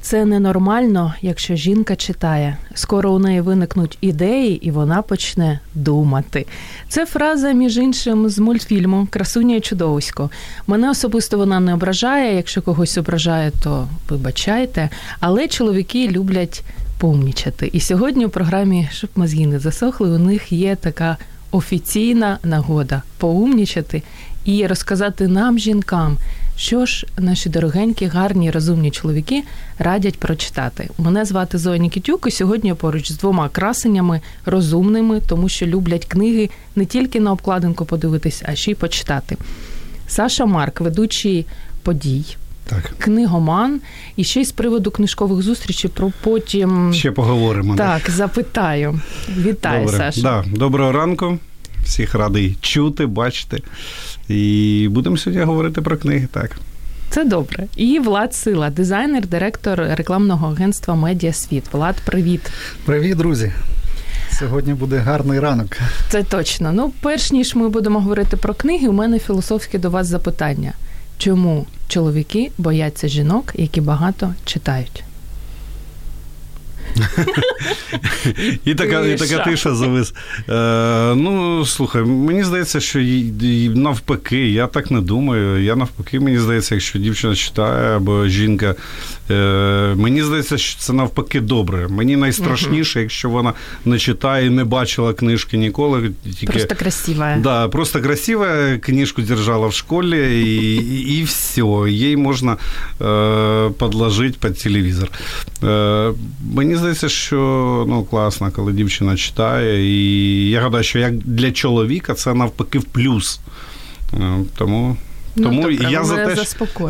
Це ненормально, якщо жінка читає. Скоро у неї виникнуть ідеї, і вона почне думати. Це фраза, між іншим, з мультфільму «Красуня і чудовисько». Мене особисто вона не ображає. Якщо когось ображає, то вибачайте. Але чоловіки люблять помнічати. І сьогодні у програмі «Щоб мозги не засохли» у них є така офіційна нагода поумнічати і розказати нам, жінкам, що ж наші дорогенькі, гарні, розумні чоловіки радять прочитати. Мене звати Зоя Нікітюк, і сьогодні я поруч з двома красенями, розумними, тому що люблять книги не тільки на обкладинку подивитись, а ще й почитати. Саша Марк, ведучий «Подій», так, книгоман, і ще й з приводу книжкових зустрічей про потім... Ще поговоримо. Так, запитаю. Вітаю, Саша. Да. Доброго ранку. Всіх радий чути, бачити. І будемо сьогодні говорити про книги, так. Це добре. І Влад Сила, дизайнер, директор рекламного агентства «Медіасвіт». Влад, привіт. Привіт, друзі. Сьогодні буде гарний ранок. Це точно. Ну, перш ніж ми будемо говорити про книги, у мене філософське до вас запитання. Чому чоловіки бояться жінок, які багато читають? І така тиша завис. Ну, слухай, мені здається, що навпаки, я так не думаю. Я навпаки, мені здається, якщо дівчина читає або жінка, мені здається, що це навпаки добре. Мені найстрашніше, якщо вона не читає і не бачила книжки ніколи. Тільки... Просто красива. Да, просто красива, книжку держала в школі, і все. Їй можна подложити під телевізор. Мені здається, що класно, коли дівчина читає, і я гадаю, що як для чоловіка це навпаки в плюс. Тому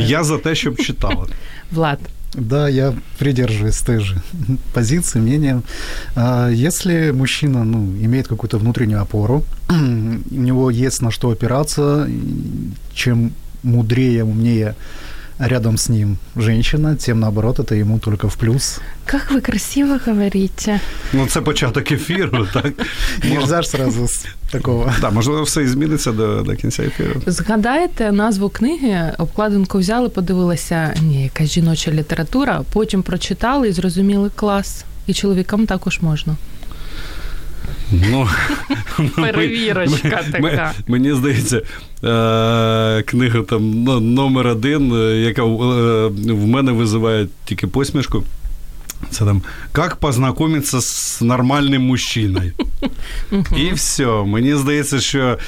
я за те, щоб читала. Влад. Да, я придерживаюсь той же позиции, мнения. Если мужчина, имеет какую-то внутреннюю опору, у него есть на что опираться, чем мудрее, умнее рядом с ним женщина, тем, наоборот, это ему только в плюс. Как вы красиво говорите. Ну, це початок ефіру, так? Нельзя ж сразу з такого. Так, можливо, все і зміниться до кінця ефіру. Згадаєте назву книги, обкладинку взяли, подивилися, якась жіноча література, потім прочитали і зрозуміли, клас, і чоловікам також можна. Перевірочка така. Мені здається, книга там номер 1, яка в мене визиває тільки посмішку. Це там «Как познакомиться с нормальным мужчиной». І все. Мені здається, що...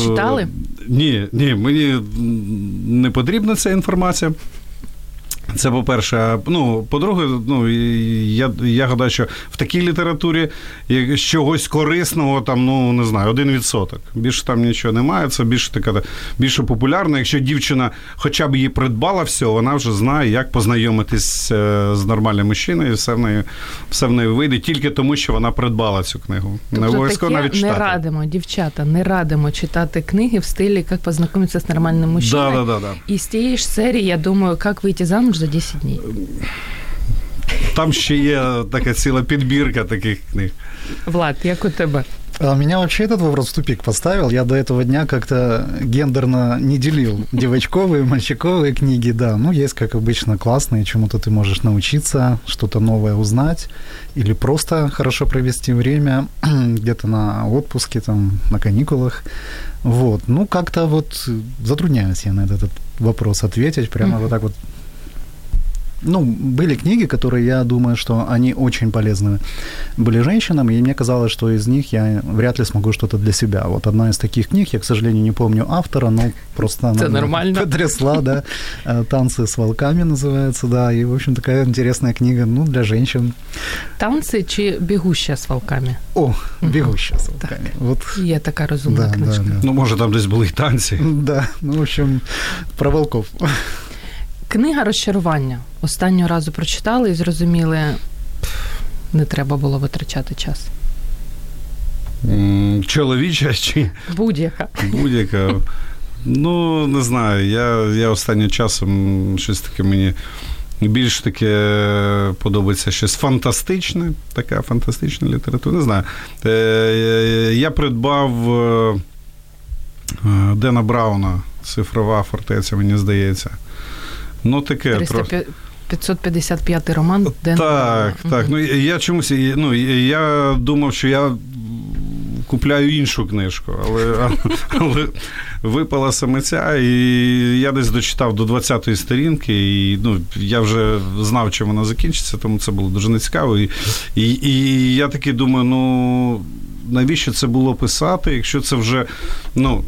Читали? Ні, мені не потрібна ця інформація. Це, по-перше. По-друге, я гадаю, що в такій літературі чогось корисного, там, 1%. Більше там нічого немає, це більше популярно. Якщо дівчина хоча б її придбала все, вона вже знає, як познайомитись з нормальним мужчиною, і все в неї вийде тільки тому, що вона придбала цю книгу. Тобто не радимо, дівчата, читати книги в стилі «Як познайомитися з нормальним мужчиною». Да. І з тієї ж серії, я думаю, «Як вийти замуж за 10 днів». Там ще є така ціла підбірка таких книг. Влад, як у тебе? Меня вообще этот вопрос в тупик поставил. Я до этого дня как-то гендерно не делил девочковые, мальчиковые книги. Да, есть, как обычно, классные, чему-то ты можешь научиться, что-то новое узнать или просто хорошо провести время где-то на отпуске, там, на каникулах. Вот, как-то затрудняюсь я на этот вопрос ответить прямо вот так вот. ну, были книги, которые, я думаю, что они очень полезны были женщинам, и мне казалось, что из них я вряд ли смогу что-то для себя. Вот одна из таких книг, я, к сожалению, не помню автора, но просто она потрясла, да, «Танцы с волками» называется, да, и, в общем, такая интересная книга, ну, для женщин. «Танцы» чи «Бегущая с волками»? О, «Бегущая с волками». Вот. Є така розумна книжка. Да, да. Ну, може, там десь були і танці. Да, ну, в общем, про волков. Книга «Розчарування». Останнього разу прочитали і зрозуміли, не треба було витрачати час. Чоловіча чи... Будь-яка. Будь-яка. Ну, не знаю, я останнім часом щось таке мені... Більш таке подобається щось фантастичне, така фантастична література, не знаю. Я придбав Дена Брауна «Цифрова фортеця», мені здається. Ну, таке трохи... 555-й роман Дена Брауна. Так. Ну, я чомусь... Ну, я думав, що я купляю іншу книжку, але випала саме ця, і я десь дочитав до 20-ї сторінки, і ну, я вже знав, чим вона закінчиться, тому це було дуже нецікаво. І я такий думаю, ну, навіщо це було писати, якщо це вже, ну,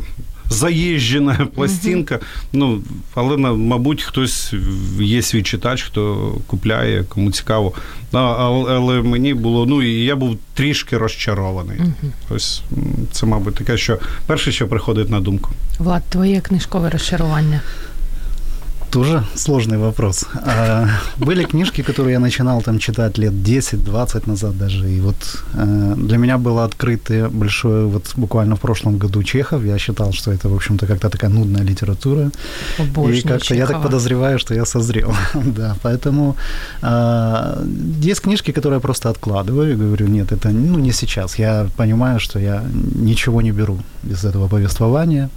заїжджена пластинка, ну, але, мабуть, хтось, є свій читач, хто купляє, кому цікаво. Але мені було, ну, і я був трішки розчарований. Ось це, мабуть, таке, що перше, що приходить на думку. Влад, твоє книжкове розчарування? Тоже сложный вопрос. Были книжки, которые я начинал там читать лет 10-20 назад даже. И вот для меня было открыто большое, вот буквально в прошлом году, Чехов. Я считал, что это, в общем-то, как-то такая нудная литература. Обожнюю. И как-то Чехова. Я так подозреваю, что я созрел. Да, поэтому есть книжки, которые я просто откладываю и говорю, нет, это ну, не сейчас. Я понимаю, что я ничего не беру из этого повествования,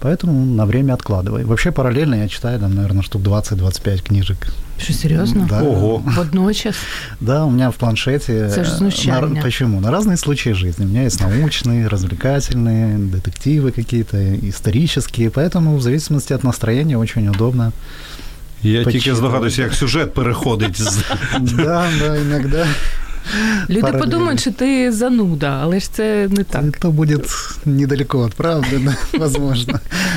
поэтому на время откладываю. Вообще параллельно я читаю, там, наверное, штук 20-25 книжек. Что, серьезно? Да. Ого. В одну час? Да, у меня в планшете... Это же знущание. Почему? На разные случаи жизни. У меня есть научные, развлекательные, детективы какие-то, исторические. Поэтому в зависимости от настроения очень удобно. Я тільки здогадуюсь, як сюжет переходить. Да, иногда. Люди параллельно подумають, що ти зануда, але ж це не так. То буде недалеко від правди, можливо,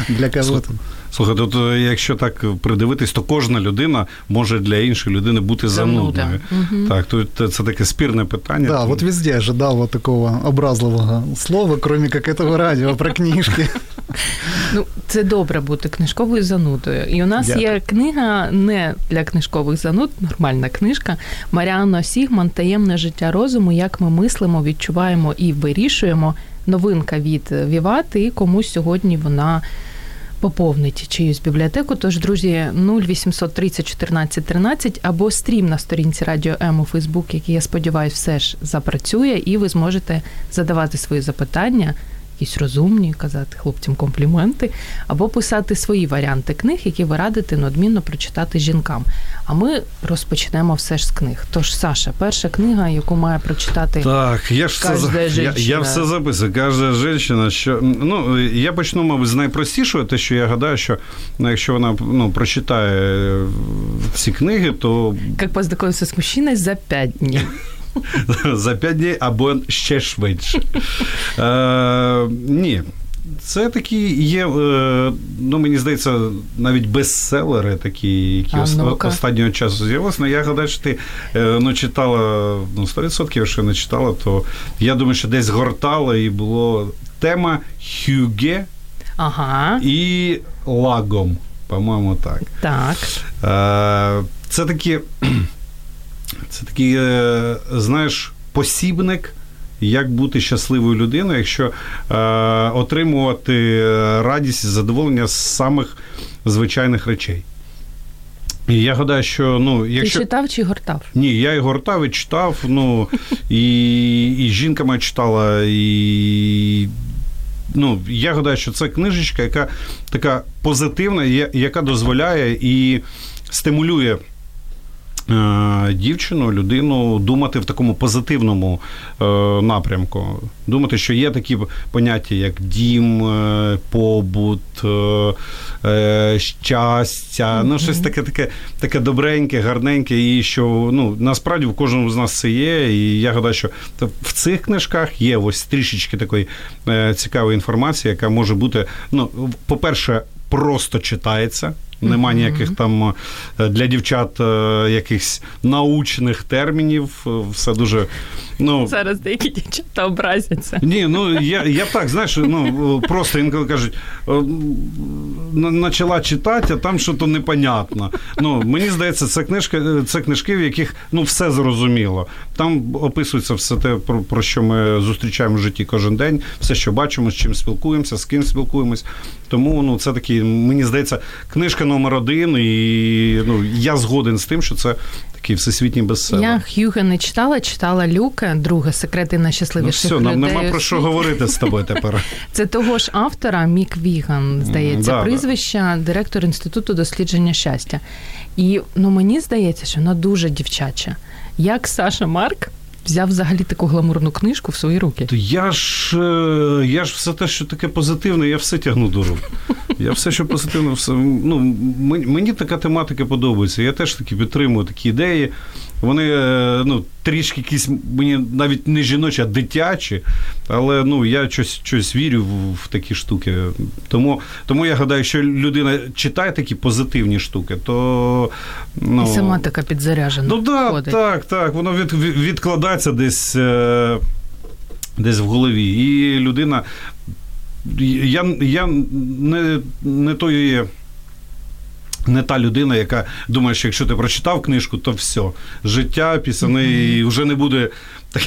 для кого-то. Слухай, тут якщо так придивитись, то кожна людина може для іншої людини бути занудною. Угу. Так, тут це таке спірне питання. Да, от везде ожидав такого образливого слова, крім як этого радіо про книжки. Ну, це добре бути книжковою занудою. І у нас є книга не для книжкових зануд, нормальна книжка, Маріано Сігман «Таємне життя розуму. Як ми мислимо, відчуваємо і вирішуємо». Новинка від Вівати, і комусь сьогодні вона поповнить чиюсь бібліотеку. Тож, друзі, 0830 14 13 або стрім на сторінці Радіо М у Фейсбук, який, я сподіваюся, все ж запрацює, і ви зможете задавати свої запитання, якісь розумні, казати хлопцям компліменти, або писати свої варіанти книг, які ви радите неодмінно прочитати жінкам. А ми розпочнемо все ж з книг. Тож, Саша, перша книга, яку має прочитати кожна жінка. Я все записую. Кожна жінка, що... Ну, я почну, мабуть, з найпростішого, те, що я гадаю, що якщо вона, ну, прочитає всі книги, то... Як познайомитися з мужчиною за 5 днів. За 5 днів або ще швидше. Ні. Це такі є, ну, мені здається, навіть бестселери такі, які останнього часу з'явилися. Ну, я гадаю, що ти читала, ну, 100%, якщо не читала, то я думаю, що десь гортала і було тема «ХЮГЕ» і «ЛАГОМ», по-моєму, так. Так. Це такі... Це такий, знаєш, посібник, як бути щасливою людиною, якщо отримувати радість і задоволення з самих звичайних речей. І я гадаю, що... Ну, якщо... Ти читав чи гортав? Ні, я і гортав, і читав, ну, і жінка моя читала, і... Ну, я гадаю, що це книжечка, яка така позитивна, яка дозволяє і стимулює дівчину, людину думати в такому позитивному напрямку. Думати, що є такі поняття, як дім, побут, щастя, ну щось таке добреньке, гарненьке, і що, ну, насправді в кожному з нас це є, і я гадаю, що в цих книжках є ось трішечки такої цікавої інформації, яка може бути, ну, по-перше, просто читається. Нема ніяких там для дівчат якихось научних термінів. Все дуже... Ну, зараз деякі дівчата образяться. Ні, ну, я так, знаєш, ну, просто інколи кажуть, почала читати, а там щось непонятно. Ну, мені здається, це книжки, в яких, ну, все зрозуміло. Там описується все те, про що ми зустрічаємо в житті кожен день, все, що бачимо, з чим спілкуємося, з ким спілкуємось. Тому, ну, це такий, мені здається, книжка номер один, і, ну, я згоден з тим, що це такий всесвітній бестселер. Я ХЮГЕ не читала, читала Люка, друга «Секрети найщасливіших людей». Ну все, нам нема про що говорити з тобою тепер. Це того ж автора, Мік Віган, здається, прізвище, директор Інституту дослідження щастя. І, ну, мені здається, що вона дуже дівчача. Як Саша Марк взяв взагалі таку гламурну книжку в свої руки? Я ж все те, що таке позитивне, я все тягну до рук. Я все, що позитивне, все, ну, мені така тематика подобається. Я теж таки підтримую такі ідеї. Вони, ну, трішки якісь, мені навіть не жіночі, а дитячі. Але, ну, я щось вірю в такі штуки. Тому я гадаю, що людина читає такі позитивні штуки, то... Ну, і сама така підзаряжена. Ну, так. Воно відкладається десь в голові. І людина... Я не та людина, яка думає, що якщо ти прочитав книжку, то все. Життя після неї вже не буде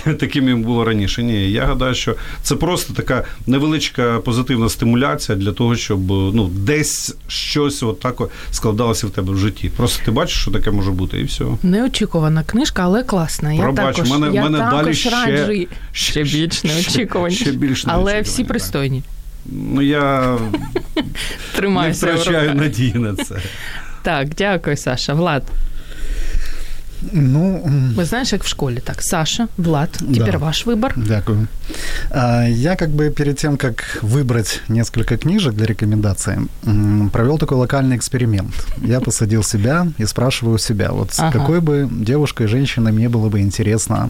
таким, як було раніше. Ні, я гадаю, що це просто така невеличка позитивна стимуляція для того, щоб, ну, десь щось отак складалося в тебе в житті. Просто ти бачиш, що таке може бути, і все. Неочікувана книжка, але класна. Я також раджу. Ще більш неочікувані. Але всі пристойні. Ну, я не втрачаю надії на це. Так, дякую, Саша. Влад. Ну, вы знаешь, как в школе, так, Саша, Влад, теперь да. Ваш выбор. Дякую. Я как бы перед тем, как выбрать несколько книжек для рекомендации, провел такой локальный эксперимент. Я посадил себя и спрашиваю себя, вот с какой бы девушкой, женщиной мне было бы интересно,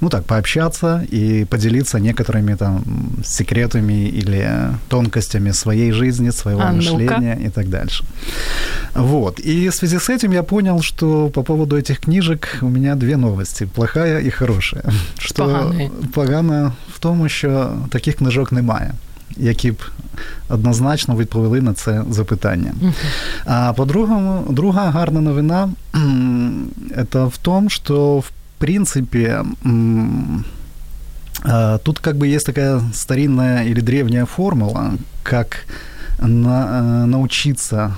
ну так, пообщаться и поделиться некоторыми там секретами или тонкостями своей жизни, своего мышления и так дальше. Вот. И в связи с этим я понял, что по поводу этих книжек у меня две новости. Плохая и хорошая. Что погано в тому, що таких книжок немає, які б однозначно відповіли на це запитання. А по-другому, друга гарна новина – це в тому, що, в принципі, тут как бы есть такая старинная или древняя формула, как научиться,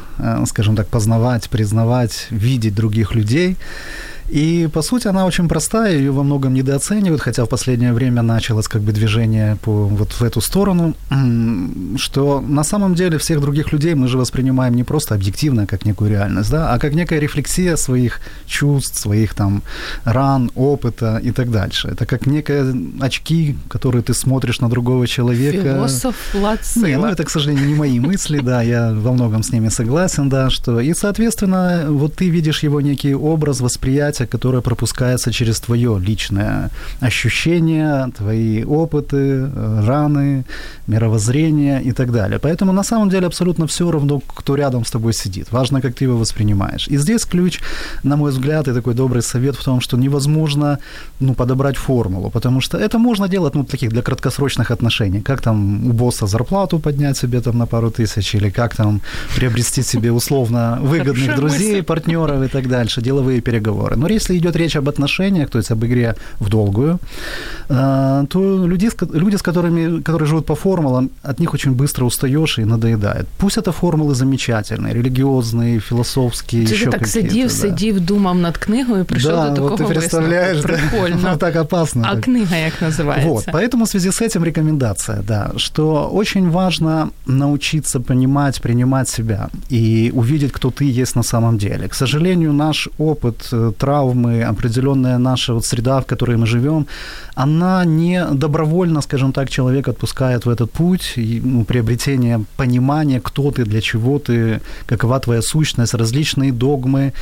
скажем так, познавать, признавать, видеть других людей. И, по сути, она очень простая, её во многом недооценивают, хотя в последнее время началось как бы движение вот в эту сторону, что на самом деле всех других людей мы же воспринимаем не просто объективно, как некую реальность, да, а как некая рефлексия своих чувств, своих там ран, опыта и так дальше. Это как некие очки, которые ты смотришь на другого человека. Философ Влад Сила. Не, ну это, к сожалению, не мои мысли, да, я во многом с ними согласен, да, что... И, соответственно, вот ты видишь его некий образ, восприятие, которое пропускается через твое личное ощущение, твои опыты, раны, мировоззрение и так далее. Поэтому на самом деле абсолютно все равно, кто рядом с тобой сидит. Важно, как ты его воспринимаешь. И здесь ключ, на мой взгляд, и такой добрый совет в том, что невозможно, ну, подобрать формулу, потому что это можно делать, ну, таких для краткосрочных отношений, как там у босса зарплату поднять себе там на 100 000, или как там приобрести себе условно выгодных друзей, партнеров и так дальше, деловые переговоры. Но если идет речь об отношениях, то есть об игре в долгую, то люди, которые живут по формулам, от них очень быстро устаешь и надоедает. Пусть это формулы замечательные, религиозные, философские, еще какие-то. Ты так сидів, думав над книгою, прийшов до такого висновку. Да, вот ты представляешь, прикольно. Так опасно. А книга як называется? Вот, поэтому в связи с этим рекомендация, да, что очень важно научиться понимать, принимать себя и увидеть, кто ты есть на самом деле. К сожалению, наш опыт травм, травмы, определенная наша вот среда, в которой мы живем, она не добровольно, скажем так, человек отпускает в этот путь, ну, приобретение понимания, кто ты, для чего ты, какова твоя сущность, различные догмы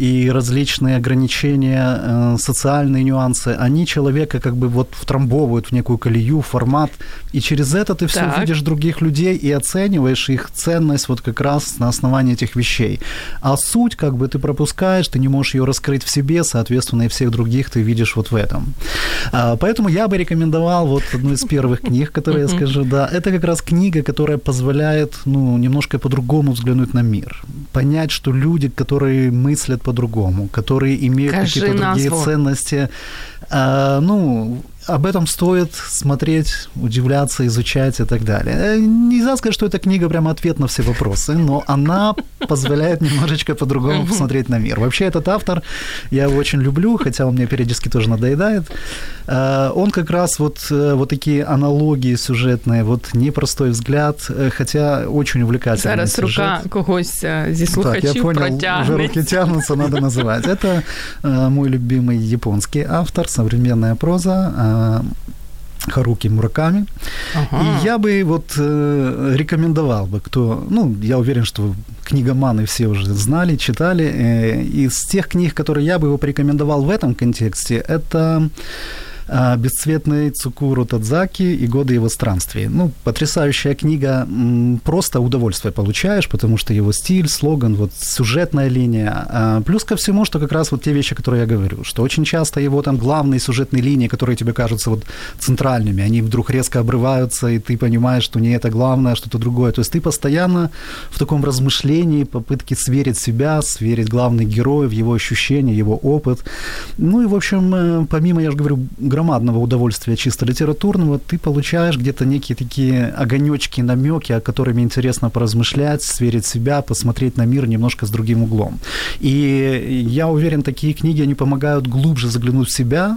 и различные ограничения, социальные нюансы, они человека как бы вот втрамбовывают в некую колею, формат, и через это ты все видишь других людей и оцениваешь их ценность вот как раз на основании этих вещей. А суть как бы ты пропускаешь, ты не можешь ее раскрыть в себе, соответственно, и всех других ты видишь вот в этом. Поэтому я бы рекомендовал вот одну из первых книг, которую я скажу, да, это как раз книга, которая позволяет, ну, немножко по-другому взглянуть на мир, понять, что люди, которые мыслят по-другому, которые имеют какие-то другие ценности, ну, об этом стоит смотреть, удивляться, изучать и так далее. Нельзя сказать, что эта книга прям ответ на все вопросы, но она позволяет немножечко по-другому посмотреть на мир. Вообще этот автор, я его очень люблю, хотя он мне периодически тоже надоедает. Он как раз вот такие аналогии сюжетные, вот непростой взгляд, хотя очень увлекательный Зараз сюжет. Зараз рука когось зі слухачів протягнеться. Так, я понял, уже руки тянутся, надо называть. Это мой любимый японский автор, современная проза, Харуки Мураками. И я бы вот рекомендовал бы, кто... Ну, я уверен, что книгоманы все уже знали, читали. Из тех книг, которые я бы его порекомендовал в этом контексте, это... «Бесцветный Цукуру Тадзаки и годы его странствий». Ну, потрясающая книга, просто удовольствие получаешь, потому что его стиль, слоган, вот сюжетная линия. Плюс ко всему, что как раз вот те вещи, которые я говорю, что очень часто его там главные сюжетные линии, которые тебе кажутся вот центральными, они вдруг резко обрываются, и ты понимаешь, что не это главное, а что-то другое. То есть ты постоянно в таком размышлении, попытке сверить себя, сверить главных героев, его ощущения, его опыт. Ну и, в общем, помимо, я же говорю, громадного удовольствия чисто литературного, ты получаешь где-то некие такие огонёчки, намёки, о которыми интересно поразмышлять, сверить себя, посмотреть на мир немножко с другим углом. И я уверен, такие книги, они помогают глубже заглянуть в себя,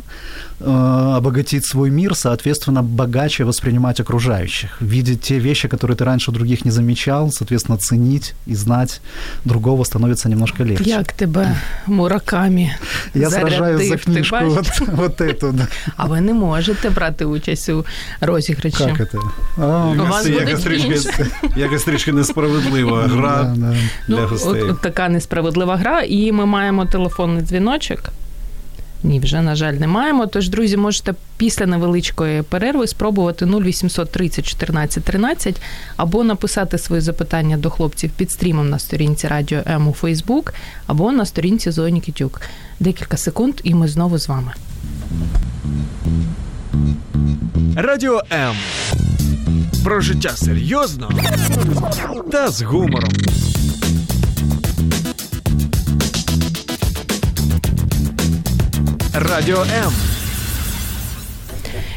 обогатить свой мир, соответственно, богаче воспринимать окружающих, видеть те вещи, которые ты раньше других не замечал, соответственно, ценить и знать другого становится немножко легче. Як тебе Мураками зарядив? Я сражаюсь за книжку вот эту, да. А ви не можете брати участь у розіграчі? Як це? Якось трішки несправедлива гра для гостей. От така несправедлива гра, і ми маємо телефонний дзвіночок. Ні, вже, на жаль, не маємо. Тож, друзі, можете після невеличкої перерви спробувати 0830 14 13 або написати свої запитання до хлопців під стрімом на сторінці Радіо М у Фейсбук або на сторінці Зої Нікітюк. Декілька секунд, і ми знову з вами. Радіо М. Про життя серйозно та з гумором. Радіо М.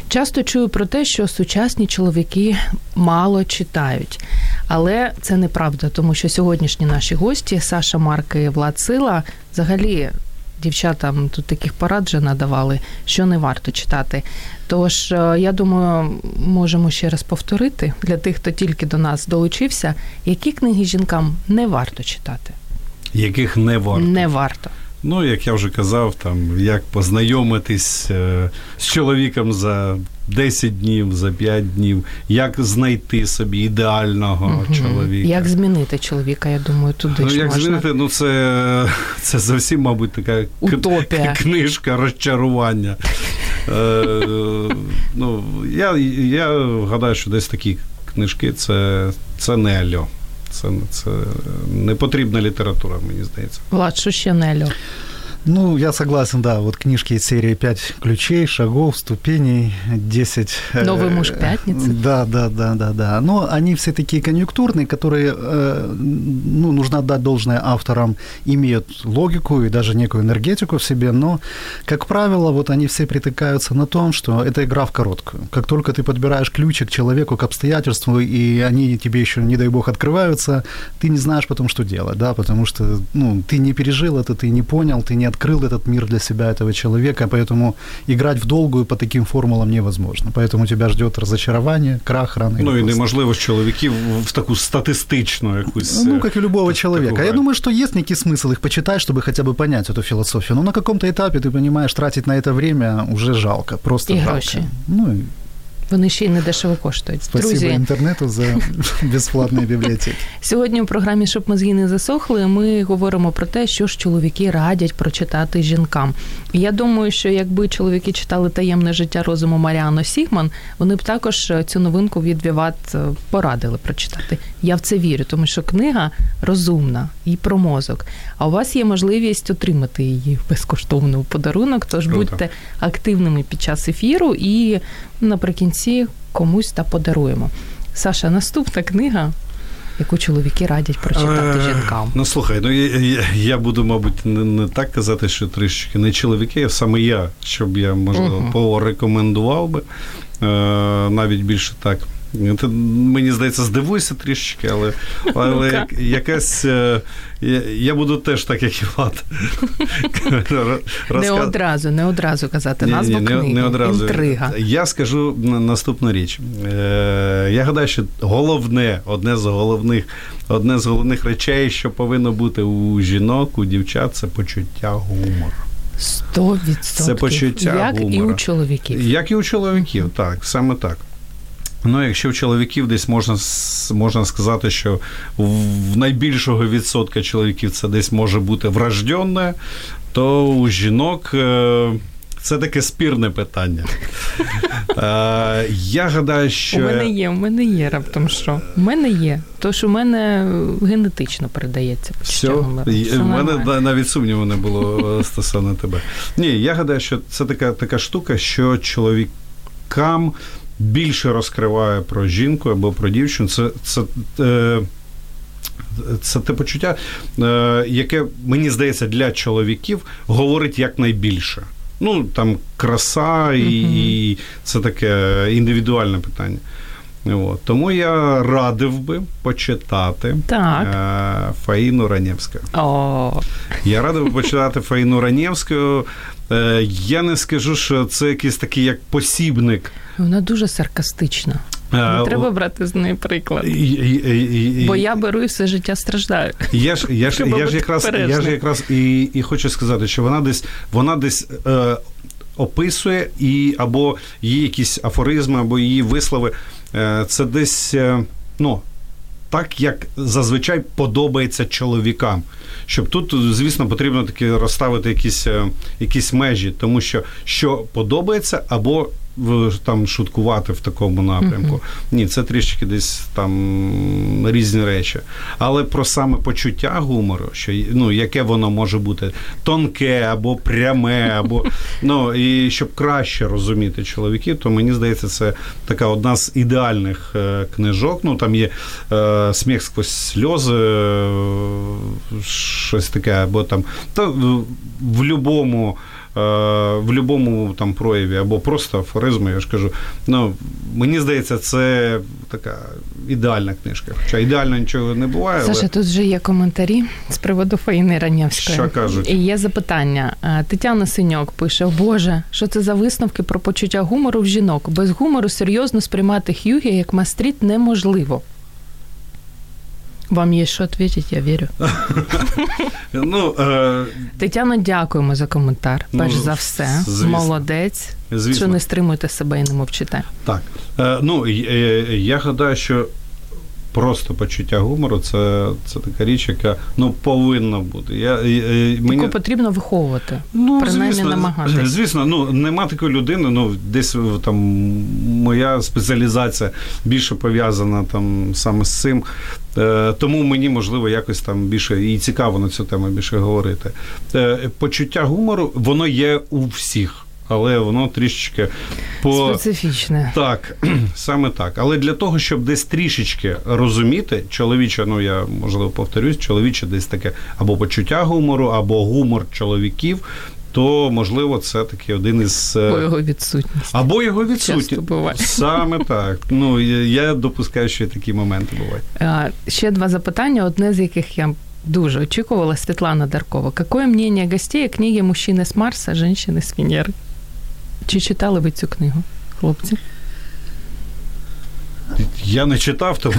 Часто чую про те, що сучасні чоловіки мало читають. Але це неправда, тому що сьогоднішні наші гості Саша Марк і Влад Сила взагалі дівчатам тут таких порад вже надавали, що не варто читати. Тож, я думаю, можемо ще раз повторити для тих, хто тільки до нас долучився, які книги жінкам не варто читати? Яких не варто? Не варто. Ну, як я вже казав, там, як познайомитись з чоловіком за 10 днів, за 5 днів, як знайти собі ідеального чоловіка. Як змінити чоловіка, я думаю, туди ж як можна. Як змінити, ну, це зовсім, мабуть, така утопія. Книжка розчарування. Ну, я гадаю, що десь такі книжки, це не альо. Це не потрібна література, мені здається. Влад, що ще не альо? Ну, я согласен, да, вот книжки из серии «Пять ключей», «Шагов», «Ступеней», «10». «Новый муж пятницы». Да. Но они все такие конъюнктурные, которые, ну, нужно отдать должное авторам, имеют логику и даже некую энергетику в себе, но, как правило, вот они все притыкаются на том, что это игра в короткую. Как только ты подбираешь ключ к человеку, к обстоятельству, и они тебе еще, не дай бог, открываются, ты не знаешь потом, что делать, да, потому что, ну, ты не пережил это, ты не понял, ты не открыл этот мир для себя, этого человека, поэтому играть в долгую по таким формулам невозможно. Поэтому тебя ждет разочарование, крах, рано. Ну, і неможливо з чоловіків в таку статистичну якусь... Ну, як і любого чоловіка. Я думаю, що є який смисл їх почитати, щоб хоча б понять эту філософію. Но на якомусь етапі, ти розумієш, тратити на це время вже жалко. Просто і жалко. Гроші. Ну, і... Вони ще й не дешево коштують. Спасибо, друзі, інтернету за безплатні бібліотеки. Сьогодні у програмі «Щоб мозги не засохли» ми говоримо про те, що ж чоловіки радять прочитати жінкам. Я думаю, що якби чоловіки читали «Таємне життя розуму» Маріано Сігман, вони б також цю новинку від Віват порадили прочитати. Я в це вірю, тому що книга розумна і про мозок. А у вас є можливість отримати її безкоштовно у подарунок, тож будьте активними під час ефіру і наприкінці комусь та подаруємо. Саша, наступна книга, яку чоловіки радять прочитати жінкам. Ну, слухай, я буду, мабуть, не так казати, що трішки не чоловіки, а саме я, щоб я, можливо, порекомендував би, навіть більше так. Ти, мені здається, здивуйся трішечки, але якась... Я буду теж так, як і Влад. Не одразу казати назву книги. Інтрига. Я скажу наступну річ. Я гадаю, що одне з головних речей, що повинно бути у жінок, у дівчат, це почуття гумору. 100%. Це почуття гумору. Як і у чоловіків. Так, саме так. Ну, якщо у чоловіків десь можна сказати, що в найбільшого відсотка чоловіків це десь може бути врожденне, то у жінок це таке спірне питання. Я гадаю, що... У мене є раптом що. Тож у мене генетично передається. Все у мене навіть сумніву не було стосовно тебе. Ні, я гадаю, що це така штука, що чоловікам... більше розкриває про жінку або про дівчину. Це те почуття, яке, мені здається, для чоловіків говорить якнайбільше. Ну, там, краса і це таке індивідуальне питання. От. Тому я радив би почитати Фаїну Раневську. Я радив би почитати Фаїну Раневську. Я не скажу, що це якийсь такий як посібник. Вона дуже саркастична. Не треба брати з неї приклад. Бо я беру і все життя страждаю. Я ж якраз і хочу сказати, що вона десь описує або її якісь афоризми, або її вислови. Це десь, так, як зазвичай подобається чоловікам. Щоб тут, звісно, потрібно таки розставити якісь межі, тому що подобається, або там шуткувати в такому напрямку. Ні, це трішечки десь там різні речі. Але про саме почуття гумору, що, яке воно може бути тонке, або пряме, або, і щоб краще розуміти чоловіків, то мені здається, це така одна з ідеальних книжок. Ну, там є «Сміх сквозь сльози», щось таке, або там, в любому там прояві, або просто афоризми, я ж кажу. Мені здається, це така ідеальна книжка. Хоча ідеально нічого не буває. Саша, тут вже є коментарі з приводу Фаїни Раневської. Що кажуть? І є запитання. Тетяна Синьок пише: Боже, що це за висновки про почуття гумору в жінок? Без гумору серйозно сприймати ХЮГЕ як мастріт неможливо. Вам є що відповідати, я вірю. Тетяно, дякуємо за коментар. Перш за все, звісно. Молодець, звісно. Що не стримуєте себе і не мовчите. Так. Я гадаю, що просто почуття гумору – це така річ, яка повинна бути. Таку потрібно виховувати, принаймні звісно, намагатися. Звісно, нема такої людини, десь там моя спеціалізація більше пов'язана там саме з цим. Тому мені, можливо, якось там більше і цікаво на цю тему більше говорити. Почуття гумору, воно є у всіх. Але воно трішечки специфічне. Так, саме так. Але для того, щоб десь трішечки розуміти, чоловіче, я, можливо, повторюсь, чоловіче десь таке або почуття гумору, або гумор чоловіків, то, можливо, це такий один із... Або його відсутність. Часто буває. Саме так. Я допускаю, що і такі моменти бувають. Ще два запитання, одне з яких я Дуже очікувала Світлана Даркова. Какое мнение гостей о книге «Мужчины с Марса, женщины с Венеры»? Чи читали ви цю книгу, хлопці? Я не читав, тому...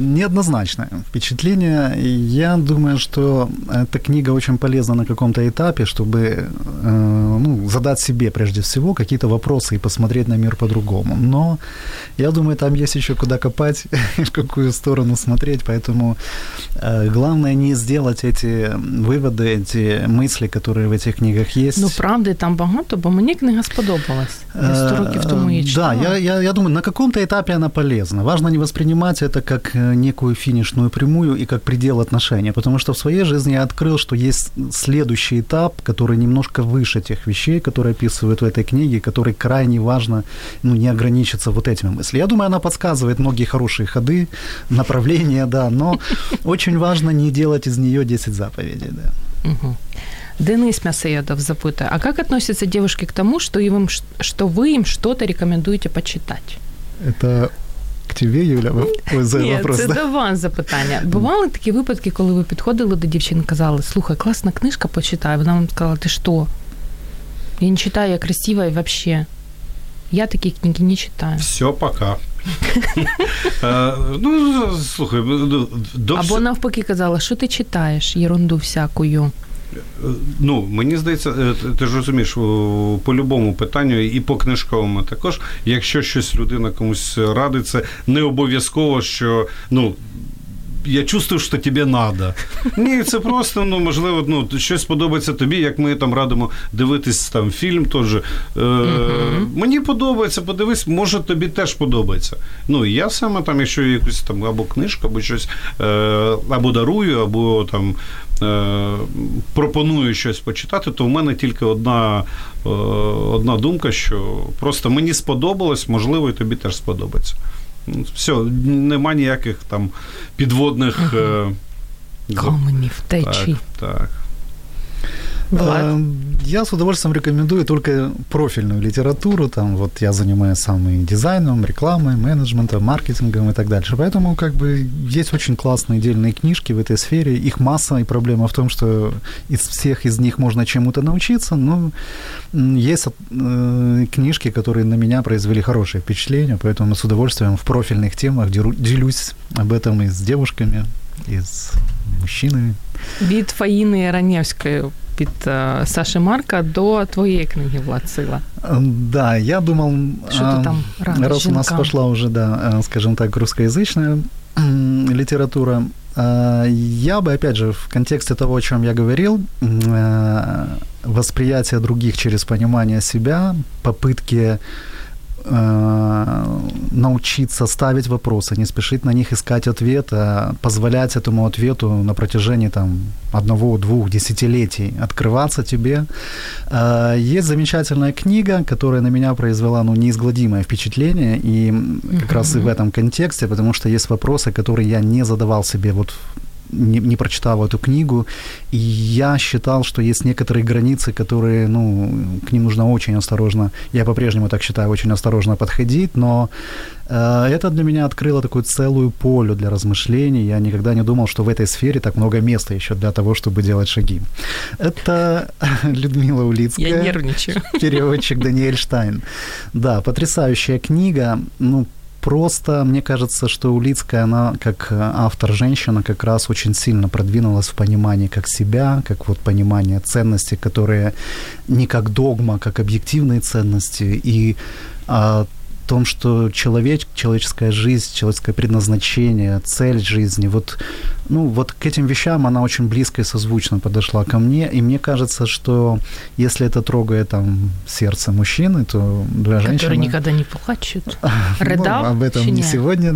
Неоднозначное впечатление. Я думаю, что эта книга очень полезна на каком-то этапе, чтобы задать себе, прежде всего, какие-то вопросы и посмотреть на мир по-другому. Но я думаю, там есть еще куда копать, в какую сторону смотреть, поэтому главное не сделать эти выводы, эти мысли, которые в этих книгах есть. Ну, правда, там багато, бо мені книга сподобалась. Я 100 років тому її читала. Да, я думаю, на каком-то этапе она полезна. Важно не воспринимать это как некую финишную прямую и как предел отношения, потому что в своей жизни я открыл, что есть следующий этап, который немножко выше тех вещей, которые описывают в этой книге, который крайне важно, не ограничиться вот этими мыслями. Я думаю, она подсказывает многие хорошие ходы, направления, да, но очень важно не делать из нее 10 заповедей, да. Угу. Денис Мясоедов запытает, а как относятся девушки к тому, что вы им что-то рекомендуете почитать? Это к тебе, Юля, задає вопрос. Ні, це до вас запитання. Бували такі випадки, коли ви підходили до дівчини і казали, слухай, класна книжка, почитай. Вона вам сказала, ти що? Я не читаю, я красива і взагалі. Я такі книги не читаю. Все, пока. Слухай. Або навпаки казала, що ти читаєш, єрунду всякую. Мені здається, ти ж розумієш, по-любому питанню і по книжковому також, якщо щось людина комусь радить, це не обов'язково, що, я чувствую, що тобі треба. Ні, це просто, можливо, щось подобається тобі, як ми там радимо дивитись там фільм теж. Мені подобається, подивись, може тобі теж подобається. Я саме там, якщо якусь там або книжку, або щось, або дарую, або там пропоную щось почитати, то в мене тільки одна думка, що просто мені сподобалось, можливо, і тобі теж сподобається. Все, нема ніяких там підводних каменів, течій. Так. Я с удовольствием рекомендую только профильную литературу. Там, я занимаюсь сам и дизайном, рекламой, менеджментом, маркетингом и так дальше. Поэтому есть очень классные дельные книжки в этой сфере. Их масса, и проблема в том, что из них можно чему-то научиться. Но есть книжки, которые на меня произвели хорошее впечатление. Поэтому с удовольствием в профильных темах делюсь об этом и с девушками, и с мужчинами. Від Фаїни Раневської від Саши Марка до твоєї книги «Влад Сила». Да, я думал, раз у нас пошла уже, да, скажем так, русскоязычная литература, я бы, опять же, в контексте того, о чем я говорил, восприятие других через понимание себя, попытки научиться ставить вопросы, не спешить на них искать ответ, а позволять этому ответу на протяжении там 1-2 десятилетий открываться тебе. Есть замечательная книга, которая на меня произвела неизгладимое впечатление, и как раз и в этом контексте, потому что есть вопросы, которые я не задавал себе не прочитав эту книгу, и я считал, что есть некоторые границы, которые, к ним нужно очень осторожно, я по-прежнему так считаю, очень осторожно подходить, но это для меня открыло такую целую полю для размышлений, я никогда не думал, что в этой сфере так много места еще для того, чтобы делать шаги. Это Людмила Улицкая. Я нервничаю. Переводчик Даниэль Штайн. Да, потрясающая книга, просто, мне кажется, что Улицкая, она как автор женщина как раз очень сильно продвинулась в понимании как себя, как понимание ценностей, которые не как догма, как объективные ценности, и о том, что человеческая жизнь, человеческое предназначение, цель жизни, к этим вещам она очень близко и созвучно подошла ко мне, и мне кажется, что если это трогает сердце мужчины, то для женщины... Которые никогда не плачут, рыдал. Об этом не сегодня,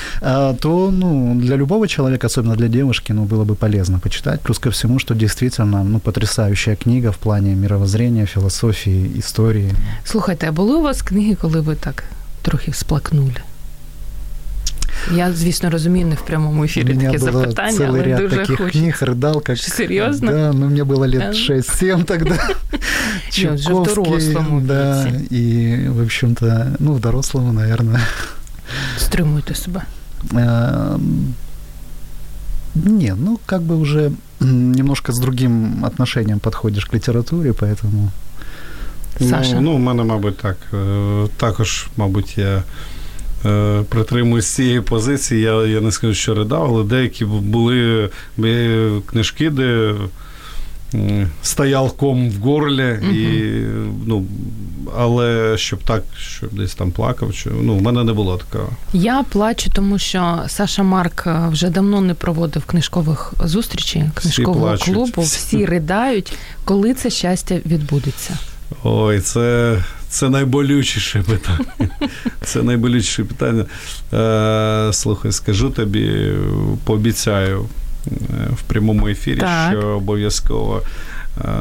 да. То для любого человека, особенно для девушки, было бы полезно почитать, плюс ко всему, что действительно потрясающая книга в плане мировоззрения, философии, истории. Слухайте, а були у вас книги, коли ви так трохи всплакнули? Я, звісно, розумію, не в прямому ефірі таке запитання, але дуже хочеться. У мене було цілий ряд таких книг, ридалка. Серйозно? Да, мені було лет 6-7 тоді. Чайковський, в дорослому віці. І, в общем-то, в дорослому, мабуть. Стримуйте себе. Не, ну как бы уже немножко с другим отношением подходишь к литературе, поэтому... Саша? Ну, в мене, мабуть, так. Також, мабуть, я притримуюсь цієї позиції. Я не скажу, що ридав, але деякі були книжки, де стояв ком в горлі, угу. І, ну, але щоб так, щоб десь там плакав, чи, ну, в мене не було такого. Я плачу, тому що Саша Марк вже давно не проводив книжкових зустрічей, книжкового всі клубу. Всі ридають. Коли це щастя відбудеться? Ой, це найболючіше питання. Це найболючіше питання. Слухай, скажу тобі, пообіцяю в прямому ефірі, так, що обов'язково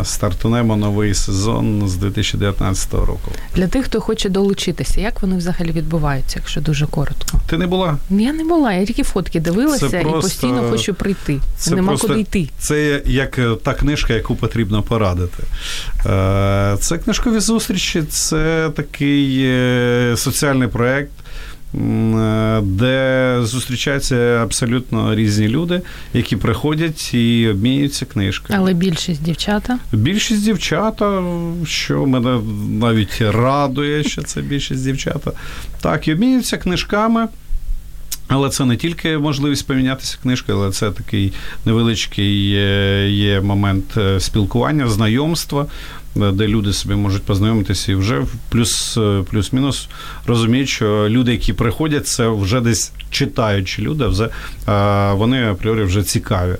стартунемо новий сезон з 2019 року. Для тих, хто хоче долучитися, як вони взагалі відбуваються, якщо дуже коротко? Ти не була? Я не була, я тільки фотки дивилася і постійно хочу прийти. Нема просто, куди йти. Це як та книжка, яку потрібно порадити. Це книжкові зустрічі, це такий соціальний проєкт, де зустрічаються абсолютно різні люди, які приходять і обмінюються книжками. Але більшість дівчата? Більшість дівчата, що мене навіть радує, що це більшість дівчата. Так, і обмінюються книжками, але це не тільки можливість помінятися книжкою, але це такий невеличкий є момент спілкування, знайомства, де люди собі можуть познайомитися і вже плюс-мінус розуміють, що люди, які приходять, це вже десь читаючі люди, вони апріорі вже цікаві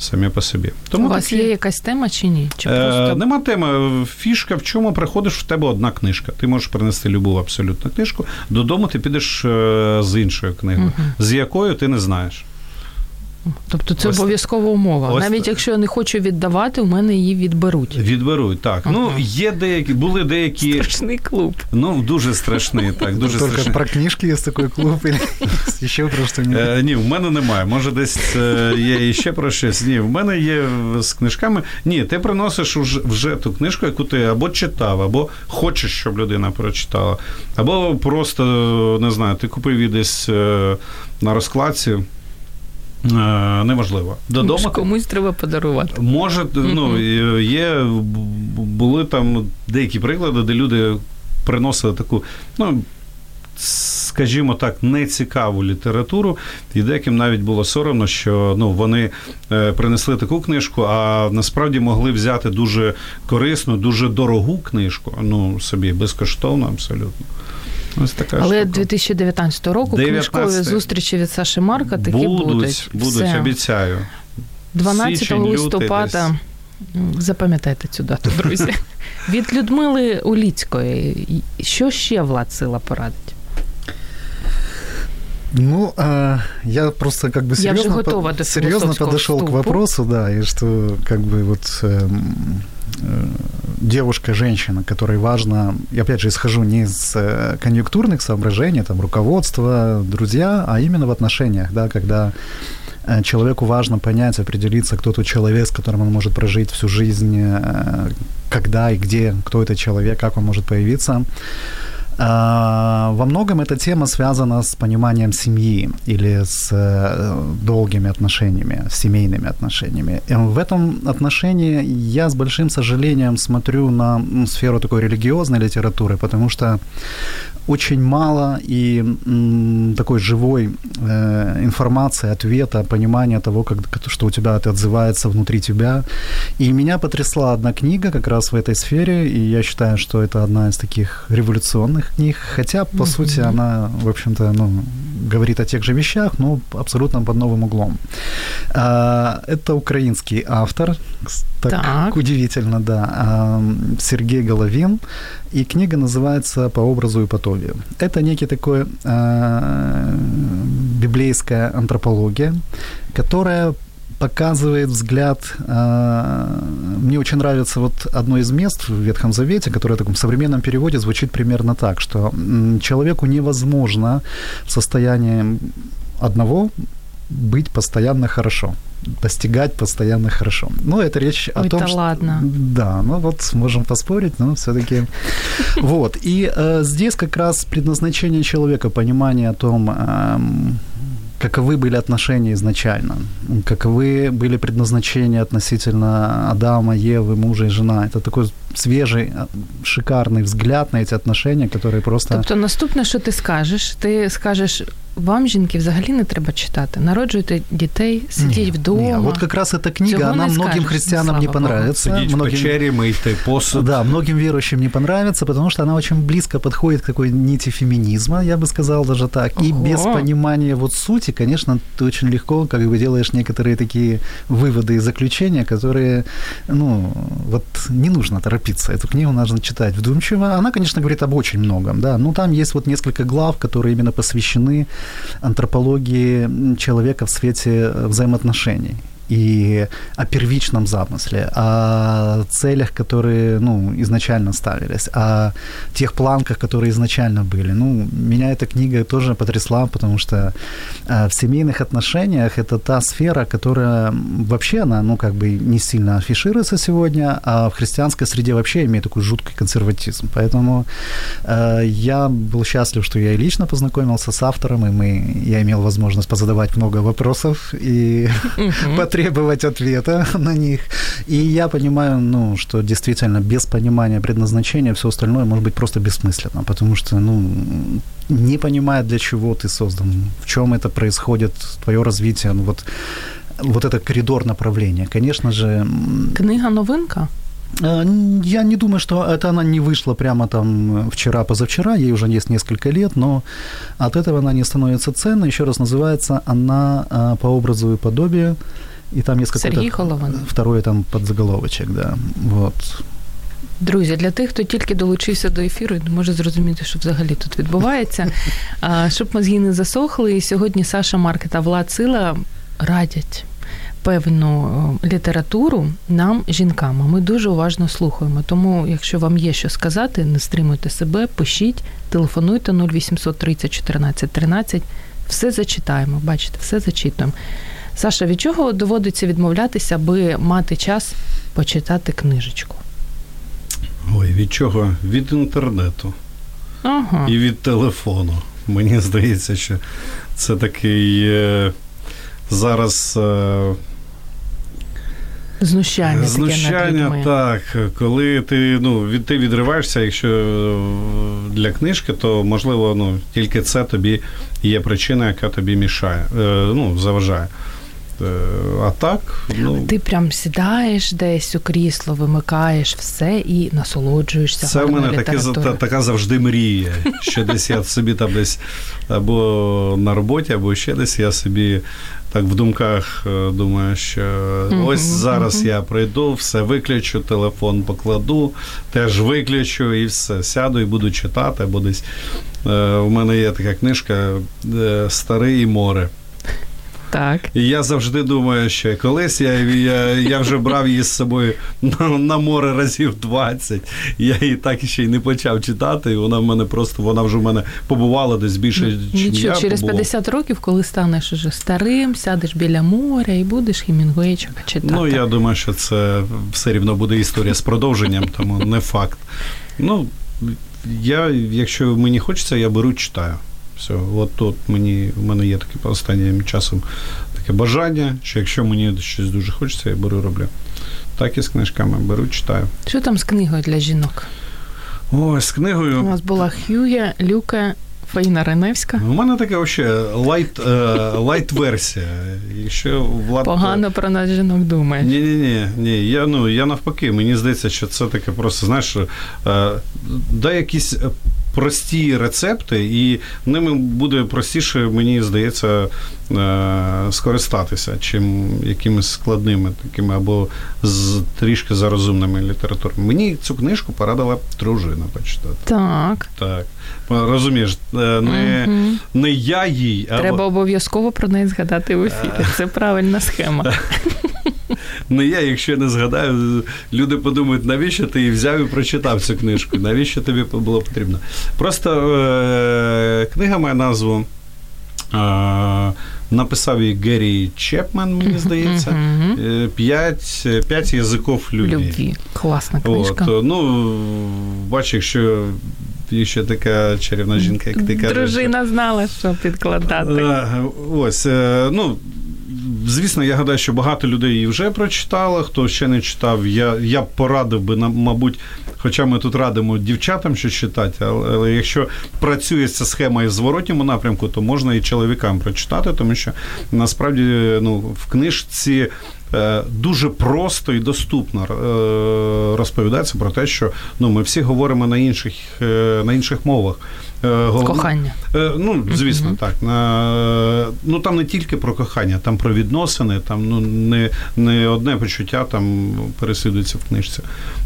самі по собі. Тому у вас є якась тема чи ні? Чи просто... Нема теми. Фішка в чому? Приходиш, в тебе одна книжка. Ти можеш принести любу абсолютно книжку. Додому ти підеш з іншою книгою, угу, з якою ти не знаєш. Тобто це обов'язкова умова. Навіть якщо я не хочу віддавати, у мене її відберуть. Відберуть, так. Ага. Ну, були деякі... Страшний клуб. Ну, дуже страшний, так. Дуже страшний. Тільки про книжки є такий клуб? Ще про що? Ні, в мене немає. Може, десь є ще про щось. Ні, в мене є з книжками... Ні, ти приносиш вже ту книжку, яку ти або читав, або хочеш, щоб людина прочитала. Або просто, не знаю, ти купив її десь на розкладці. Неможливо. Додому комусь треба подарувати. Може, ну, є, були там деякі приклади, де люди приносили таку, ну, скажімо так, нецікаву літературу, і деяким навіть було соромно, що, ну, вони принесли таку книжку, а насправді могли взяти дуже корисну, дуже дорогу книжку, ну, собі безкоштовно абсолютно. Ось така штука. Але 2019 року книжкові зустрічі від Саші Марка такі будуть. Будуть, обіцяю. 12 листопада. Запам'ятайте цю дату, друзі. Від Людмили Уліцької. Що ще Влад Сила порадить? Ну, я просто как бы серьезно подошел к вопросу, да, и что как бы вот девушка, женщина, которой важно, я опять же исхожу не из конъюнктурных соображений, там, руководство, друзья, а именно в отношениях, да, когда человеку важно понять, определиться, кто тот человек, с которым он может прожить всю жизнь, когда и где, кто этот человек, как он может появиться. Во многом эта тема связана с пониманием семьи или с долгими отношениями, семейными отношениями. И в этом отношении я с большим сожалением смотрю на сферу такой религиозной литературы, потому что очень мало и такой живой информации, ответа, понимания того, что у тебя это отзывается внутри тебя. И меня потрясла одна книга как раз в этой сфере, и я считаю, что это одна из таких революционных книг, хотя, по сути, она, в общем-то, ну, говорит о тех же вещах, но абсолютно под новым углом. Это украинский автор, так удивительно, да, Сергей Головин, и книга называется «По образу и подобию». Это некий такой библейская антропология, которая показывает взгляд. Мне очень нравится вот одно из мест в Ветхом Завете, которое в таком современном переводе звучит примерно так, что человеку невозможно в состоянии одного быть постоянно хорошо, достигать постоянно хорошо. Ну, это речь о том, ладно. Да, ну вот можем поспорить, но всё-таки... Вот, и здесь как раз предназначение человека, понимание о том... каковы были отношения изначально, каковы были предназначения относительно Адама, Евы, мужа и жена. Это такой свежий, шикарный взгляд на эти отношения, которые просто... Тобто наступне, що ти скажеш, вам, жінки, взагалі не треба читати. Народжуйте дітей, сидіть вдома. Ні, от якраз ця книга, вона многим християнам не понравиться. Сидіть в печері, мийте посуд. Да, многим верующим не понравится, потому что она очень близко подходит к такой нити феминизма, я бы сказал даже так. Ого. И без понимания вот сути, конечно, ты очень легко как бы делаешь некоторые такие выводы и заключения, которые, ну, вот не нужно торопиться. Эту книгу нужно читать вдумчиво. Она, конечно, говорит об очень многом, да. Ну, там есть вот несколько глав, которые именно посвящены антропологии человека в свете взаимоотношений и о первичном замысле, о целях, которые, ну, изначально ставились, о тех планках, которые изначально были. Ну, меня эта книга тоже потрясла, потому что в семейных отношениях это та сфера, которая вообще, она, ну, как бы не сильно афишируется сегодня, а в христианской среде вообще имеет такой жуткий консерватизм. Поэтому я был счастлив, что я и лично познакомился с автором, и я имел возможность позадавать много вопросов и потребовать ответа на них. И я понимаю, ну, что действительно без понимания предназначения все остальное может быть просто бессмысленно, потому что, ну, не понимая, для чего ты создан, в чем это происходит, твое развитие, ну, вот это коридор направления, конечно же... Книга новинка? Я не думаю, что это она не вышла прямо там вчера-позавчера, ей уже есть несколько лет, но от этого она не становится ценной. Еще раз, называется она «По образу и подобию», и там есть какой-то второй там подзаголовочек, да, вот. Друзі, для тих, хто тільки долучився до ефіру і може зрозуміти, що взагалі тут відбувається, щоб мозги не засохли, і сьогодні Саша Марк та Влад Сила радять певну літературу нам, жінкам. Ми дуже уважно слухаємо, тому якщо вам є що сказати, не стримуйте себе, пишіть, телефонуйте 0800 30 14 13, все зачитаємо, бачите, все зачитуємо. Саша, від чого доводиться відмовлятися, аби мати час почитати книжечку? Ой, від чого? Від інтернету. Ага. І від телефону. Мені здається, що це такий зараз знущання, так. Коли ти, ну, ти відриваєшся, якщо для книжки, то, можливо, ну, тільки це тобі є причина, яка тобі мішає, ну, заважає. А так, ну, ти прям сідаєш десь у крісло, вимикаєш все і насолоджуєшся. Це в мене така завжди мрія, що десь я собі там десь або на роботі, або ще десь я собі так в думках думаю, що ось зараз я прийду, все виключу, телефон покладу, теж виключу і все, сяду і буду читати, або десь у мене є така книжка «Старий і море». Так. І я завжди думаю, що колись я вже брав її з собою на море разів 20. Я її так ще й не почав читати, і вона вже в мене побувала десь більше, ніж я побував. Через 50 років, коли станеш уже старим, сядеш біля моря і будеш Хемінгуейчика читати. Ну, я думаю, що це все рівно буде історія з продовженням, тому не факт. Ну, якщо мені хочеться, я беру, читаю. Все, от тут в мене є таке останнім часом таке бажання, що якщо мені щось дуже хочеться, я беру, роблю. Так і з книжками беру, читаю. Що там з книгою для жінок? Ой, з книгою... У нас була ХЮГЕ, Люка, Фаїна Раневська. У мене така взагалі лайт-версія. Погано про нас жінок думає. Ні. Я навпаки, мені здається, що це таке просто, знаєш, дай якісь... прості рецепти, і ними буде простіше, мені здається, скористатися, чим якимись складними такими або трішки зарозумними літературами. Мені цю книжку порадила дружина почитати. Так. Розумієш, не я їй... Треба обов'язково про неї згадати в ефірі. Це правильна схема. Ну, якщо я не згадаю, люди подумають, навіщо ти її взяв і прочитав цю книжку, навіщо тобі було потрібно. Просто книга має назву, написав її Геррі Чепман, мені здається, «П'ять язиків любові». Класна книжка. От, ну, бачу, якщо і ще така чарівна жінка, як ти кажеш. Дружина знала, що підкладати. Ось, ну, звісно, я гадаю, що багато людей її вже прочитало, хто ще не читав, я б порадив би, мабуть, хоча ми тут радимо дівчатам щось читати, але якщо працює ця схема і в зворотньому напрямку, то можна і чоловікам прочитати, тому що насправді, ну, в книжці дуже просто і доступно розповідається про те, що, ну, ми всі говоримо на інших мовах. Кохання. Ну, звісно, так. Ну, там не тільки про кохання, там про відносини, там, ну, не одне почуття там переслідується в книжці.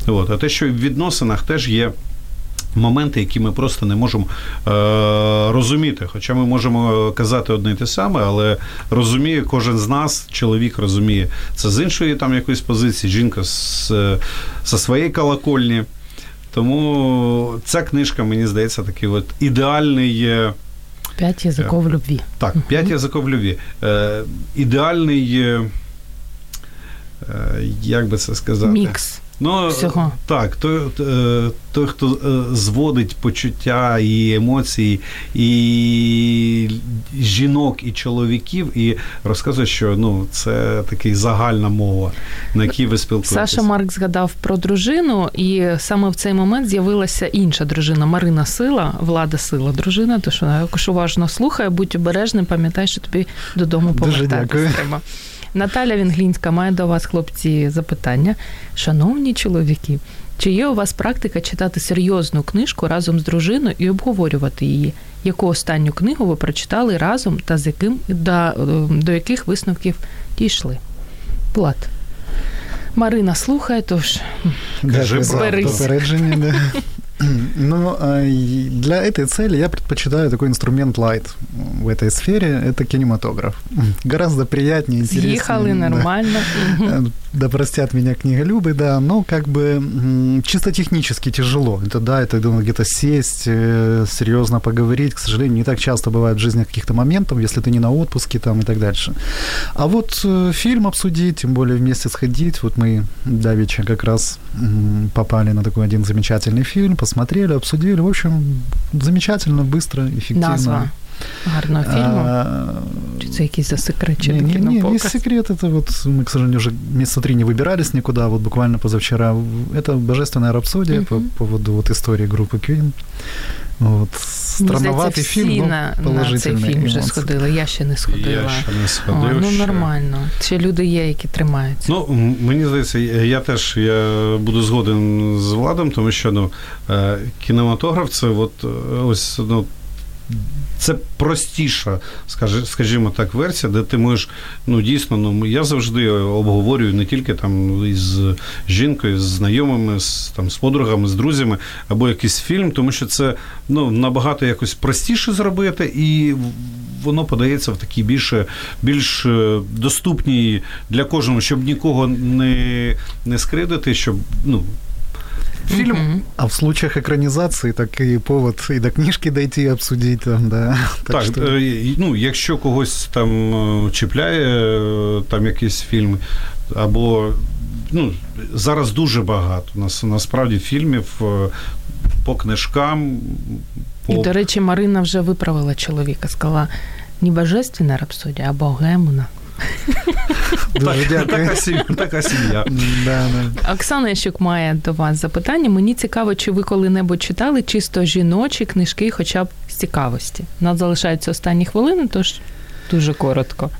От. А те, що в відносинах теж є моменти, які ми просто не можемо розуміти. Хоча ми можемо казати одне й те саме, але розуміє кожен з нас, чоловік розуміє це з іншої там якоїсь позиції, жінка зі своєї колокольні. Тому ця книжка, мені здається, такий от ідеальний... «П'ять язиків любві». Так, «П'ять язиків любві». Ідеальний, як би це сказати... Мікс. Ну, всього. Так, той, хто зводить почуття і емоції, і жінок, і чоловіків, і розказує, що, ну, це така загальна мова, на якій ви спілкуєтеся. Саша Марк згадав про дружину, і саме в цей момент з'явилася інша дружина, Маріано Сила, Влада Сила, дружина, тож вона уважно слухає, будь обережним, пам'ятай, що тобі додому повертатися треба. Наталя Вінглінська має до вас, хлопці, запитання. Шановні чоловіки, чи є у вас практика читати серйозну книжку разом з дружиною і обговорювати її? Яку останню книгу ви прочитали разом та з яким, до яких висновків дійшли? Влад. Марина слухає, тож зберись. Но для этой цели я предпочитаю такой инструмент light в этой сфере. Это кинематограф. Гораздо приятнее, интереснее. Съехали нормально. Да. Да простят меня книголюбы, да, но как бы чисто технически тяжело. Это, да, это где-то сесть, серьезно поговорить. К сожалению, не так часто бывает в жизни каких-то моментов, если ты не на отпуске там, и так дальше. А вот фильм обсудить, тем более вместе сходить. Вот мы давеча как раз попали на такой один замечательный фильм, посмотрели, обсудили. В общем, замечательно, быстро, эффективно. Назва гарного фильма? Чи це якийсь засекречений кинопоказ? Ні, есть секрет. Это вот мы, к сожалению, уже месяца 3 не выбирались никуда. Вот буквально позавчера. Это «Божественная рапсодия» по поводу вот истории группы Queen. Вот. Странноватый фильм, но положительный. На цей фільм вже сходили. Я ще не сходила. О, ну, нормально. Ще люди є, які тримаються. Ну, мені здається, я буду згоден з Владом, тому що, ну, кінематограф – це от, ось, ну, це простіша, скажімо так, версія, де ти можеш, ну, дійсно, ну, я завжди обговорюю не тільки там із жінкою, з знайомими, з подругами, з друзями, або якийсь фільм, тому що це, ну, набагато якось простіше зробити, і воно подається в такій більш доступній для кожного, щоб нікого не скривдити, щоб, ну, фильм. А в случаях экранизации так и повод и до книжки дойти и обсудить там, да. Так, что... ну, якщо когось там чіпляє там якийсь фільм, або, ну, зараз дуже багато у нас насправді фільмів по книжкам. І, до речі, Марина вже виправила чоловіка, сказала: "Не божественна рапсодія, а богемна". Така сім'я. Оксана Ящук має до вас запитання. Мені цікаво, чи ви коли-небудь читали чисто жіночі книжки, хоча б з цікавості. У нас залишаються останні хвилини, тож дуже коротко.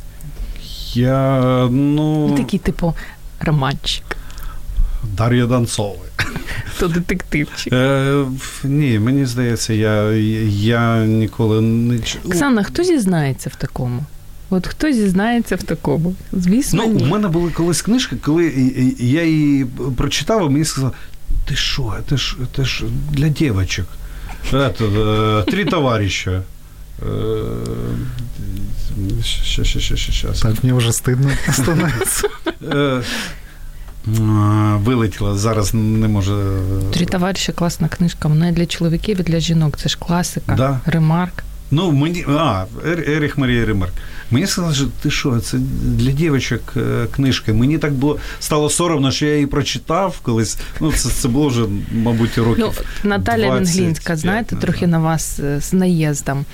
Такий, типу, романчик. Дар'я Донцова. То детективчик. Ні, мені здається, я ніколи не... Оксана, хто зізнається в такому? От хто зізнається в такому? Звісно, ну, ні. У мене були колись книжки, коли я її прочитав, і мені сказали: "Ти що, це ж для дівчинок. Три товариші". Щас. Так, мені вже стидно становиться. Вилетіла, зараз не може... «Три товариші» – класна книжка. Вона для чоловіків і для жінок. Це ж класика, Ремарк. Ну, мені... Еріх Марія Ремарк. Мені сказали, що ти що, це для дівчинок книжки. Мені так було, стало соромно, що я її прочитав колись. Ну, це було вже, мабуть, років 20. Наталя Венглінська, знаєте, трохи на вас з наїздом.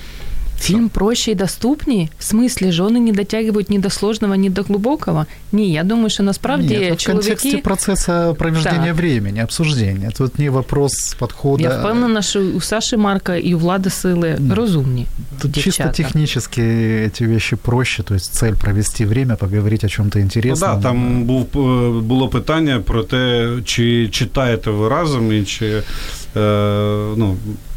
Фильм проще и доступнее? В смысле, жены не дотягивают ни до сложного, ни до глубокого? Не, я думаю, что насправді чоловіки... Нет, в контексте процесса проведения времени, обсуждения. Тут не вопрос подхода... Я впевнена, що у Саши Марка и у Влада Сили розумні тут дівчата. Чисто технически эти вещи проще, то есть цель провести время, поговорить о чем-то интересном. Ну да, там було питання про те, чи читаєте ви разом, і чи...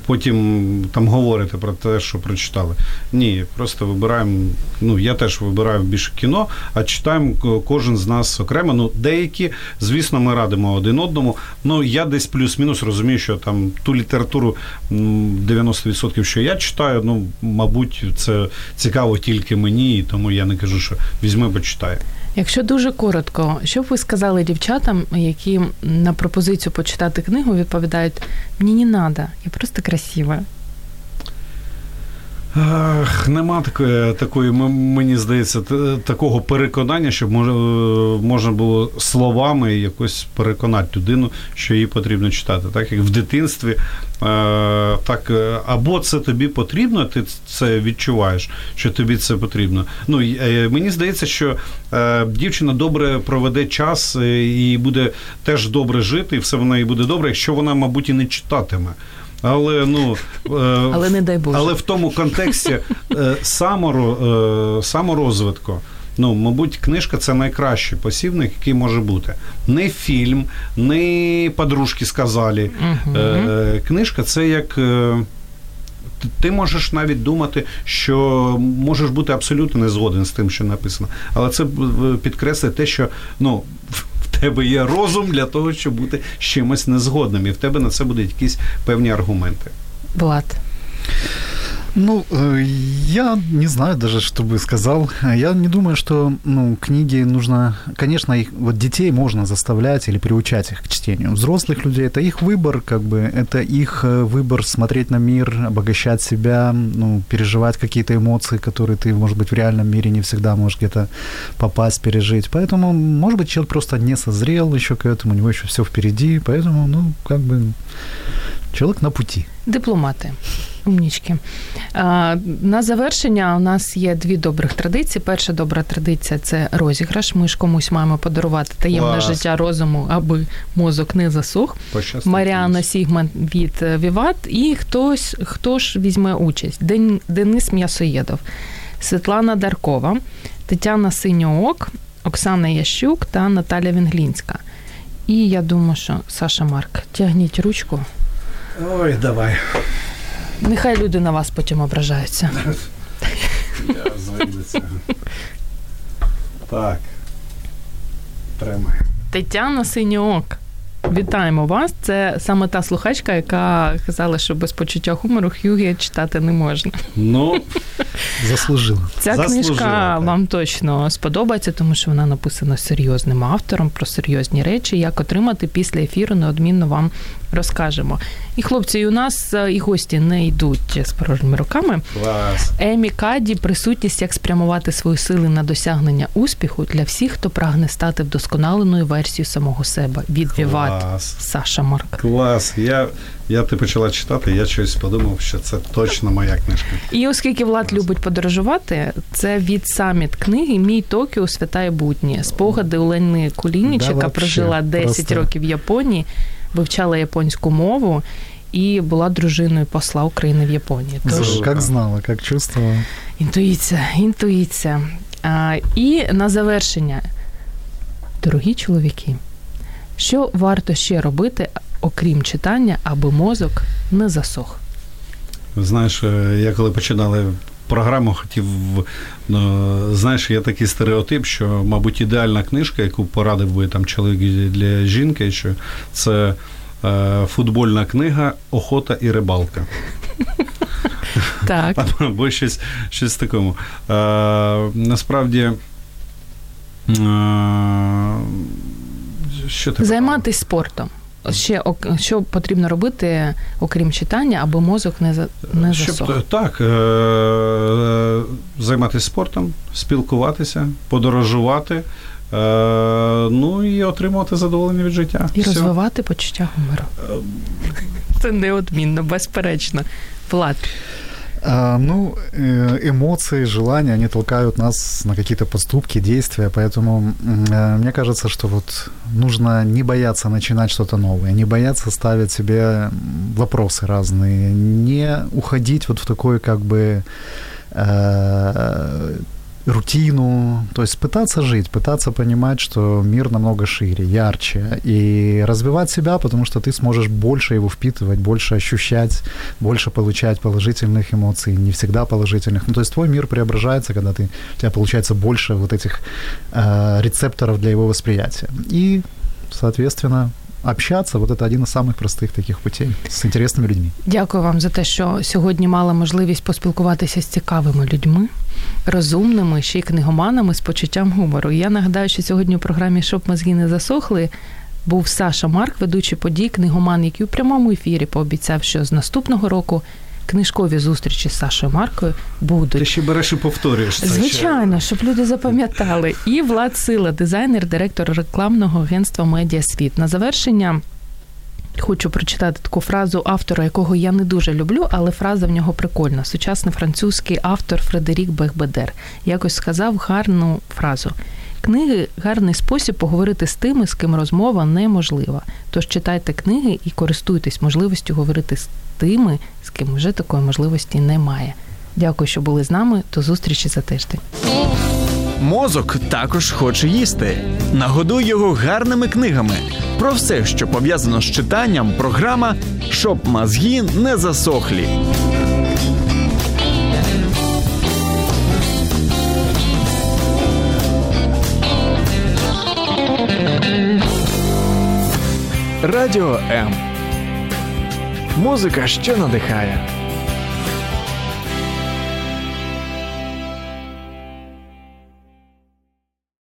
потім там говорити про те, що прочитали. Ні, просто вибираємо, ну, я теж вибираю більше кіно, а читаємо кожен з нас окремо. Ну, деякі, звісно, ми радимо один одному. Ну, я десь плюс-мінус розумію, що там ту літературу 90%, що я читаю, ну, мабуть, це цікаво тільки мені, і тому я не кажу, що візьми, почитай. Якщо дуже коротко, що б ви сказали дівчатам, які на пропозицію почитати книгу відповідають «Мені не надо, я просто красива»? Нема такої, мені здається, такого переконання, щоб можна було словами якось переконати людину, що їй потрібно читати. Так як в дитинстві, так, або це тобі потрібно, ти це відчуваєш, що тобі це потрібно. Ну, мені здається, що дівчина добре проведе час і буде теж добре жити, і все вона їй буде добре, якщо вона, мабуть, і не читатиме. Але, ну, але, не дай Боже. Але в тому контексті саморозвитку, ну, мабуть, книжка – це найкращий посібник, який може бути. Не фільм, не подружки сказали. Угу. Книжка – це як... Ти можеш навіть думати, що можеш бути абсолютно не згоден з тим, що написано. Але це підкреслює те, що, ну, в тебе є розум для того, щоб бути з чимось незгодним. І в тебе на це будуть якісь певні аргументи. Влад. Ну, я не знаю даже, что бы сказал. Я не думаю, что, ну, книги нужно... Конечно, их, вот детей можно заставлять или приучать их к чтению. Взрослых людей — это их выбор, как бы. Это их выбор смотреть на мир, обогащать себя, ну, переживать какие-то эмоции, которые ты, может быть, в реальном мире не всегда можешь где-то попасть, пережить. Поэтому, может быть, человек просто не созрел еще к этому, у него еще все впереди. Поэтому, ну, как бы... Чоловік на путі. Дипломати. Умнічки. На завершення у нас є дві добрих традиції. Перша добра традиція – це розіграш. Ми ж комусь маємо подарувати таємне життя розуму, аби мозок не засох. Маріано Сігман від «Віват». І хто ж візьме участь? Денис М'ясоєдов, Світлана Даркова, Тетяна Синьоок, Оксана Ящук та Наталя Венглінська. І я думаю, що Саша Марк, тягніть ручку. Ой, давай. Нехай люди на вас потім ображаються. Я звикла. Так. Тримай. Тетяна Синьоок. Вітаємо вас. Це саме та слухачка, яка казала, що без почуття хумору ХЮГЕ читати не можна. Ну, заслужила. Ця книжка вам точно сподобається, тому що вона написана серйозним автором про серйозні речі. Як отримати після ефіру, неодмінно вам розкажемо. І хлопці, і у нас, і гості не йдуть з порожніми руками. Клас. Емі Каді, присутність, як спрямувати свої сили на досягнення успіху для всіх, хто прагне стати вдосконаленою версією самого себе. Від Вівати. Клас. Саша Марк. Клас. Я ти почала читати, я щось подумав, що це точно моя книжка. І оскільки Влад любить подорожувати, це від саміт книги «Мій Токіо. Свята і будні. Спогади Олени Кулініч, яка прожила 10 років в Японії, вивчала японську мову і була дружиною посла України в Японії». Тож, як знала, як чувствувала. Інтуїція. І на завершення. Дорогі чоловіки, що варто ще робити, окрім читання, аби мозок не засох? Знаєш, я коли починали програму, хотів, знаєш, є такий стереотип, що, мабуть, ідеальна книжка, яку порадив би там чоловік для жінки, що це футбольна книга «Охота і рибалка». Так. Або щось такому. Насправді, займатися спортом. ще що потрібно робити, окрім читання, аби мозок не засох? Щоб, так, займатися спортом, спілкуватися, подорожувати, ну і отримувати задоволення від життя. І розвивати почуття гумору. Це неодмінно, безперечно. Влад. Ну, эмоции, желания, они толкают нас на какие-то поступки, действия, поэтому мне кажется, что вот нужно не бояться начинать что-то новое, не бояться ставить себе вопросы разные, не уходить вот в такой как бы рутину, то есть пытаться жить, пытаться понимать, что мир намного шире, ярче, и развивать себя, потому что ты сможешь больше его впитывать, больше ощущать, больше получать положительных эмоций, не всегда положительных. Ну, то есть твой мир преображается, когда у тебя получается больше вот этих рецепторов для его восприятия. И, соответственно, общаться, вот это один из самых простых таких путей с интересными людьми. Дякую вам за те, що сьогодні мала можливість поспілкуватися з цікавими людьми, розумними, ще й книгоманами з почуттям гумору. Я нагадаю, що сьогодні у програмі «Щоб мозги не засохли» був Саша Марк, ведучий подій, книгоман, який у прямому ефірі пообіцяв, що з наступного року книжкові зустрічі з Сашою Маркою будуть. Ти ще береш і повторюєш це. Звичайно, щоб люди запам'ятали. І Влад Сила, дизайнер, директор рекламного агентства «Медіасвіт». На завершення хочу прочитати таку фразу автора, якого я не дуже люблю, але фраза в нього прикольна. Сучасний французький автор Фредерік Бехбедер якось сказав гарну фразу. Книги – гарний спосіб поговорити з тими, з ким розмова неможлива. Тож читайте книги і користуйтесь можливістю говорити з тими, з ким вже такої можливості немає. Дякую, що були з нами. До зустрічі за тиждень. Мозок також хоче їсти. Нагодуй його гарними книгами. Про все, що пов'язано з читанням, програма «Щоб мозги не засохлі». Радіо М. Музика, що надихає.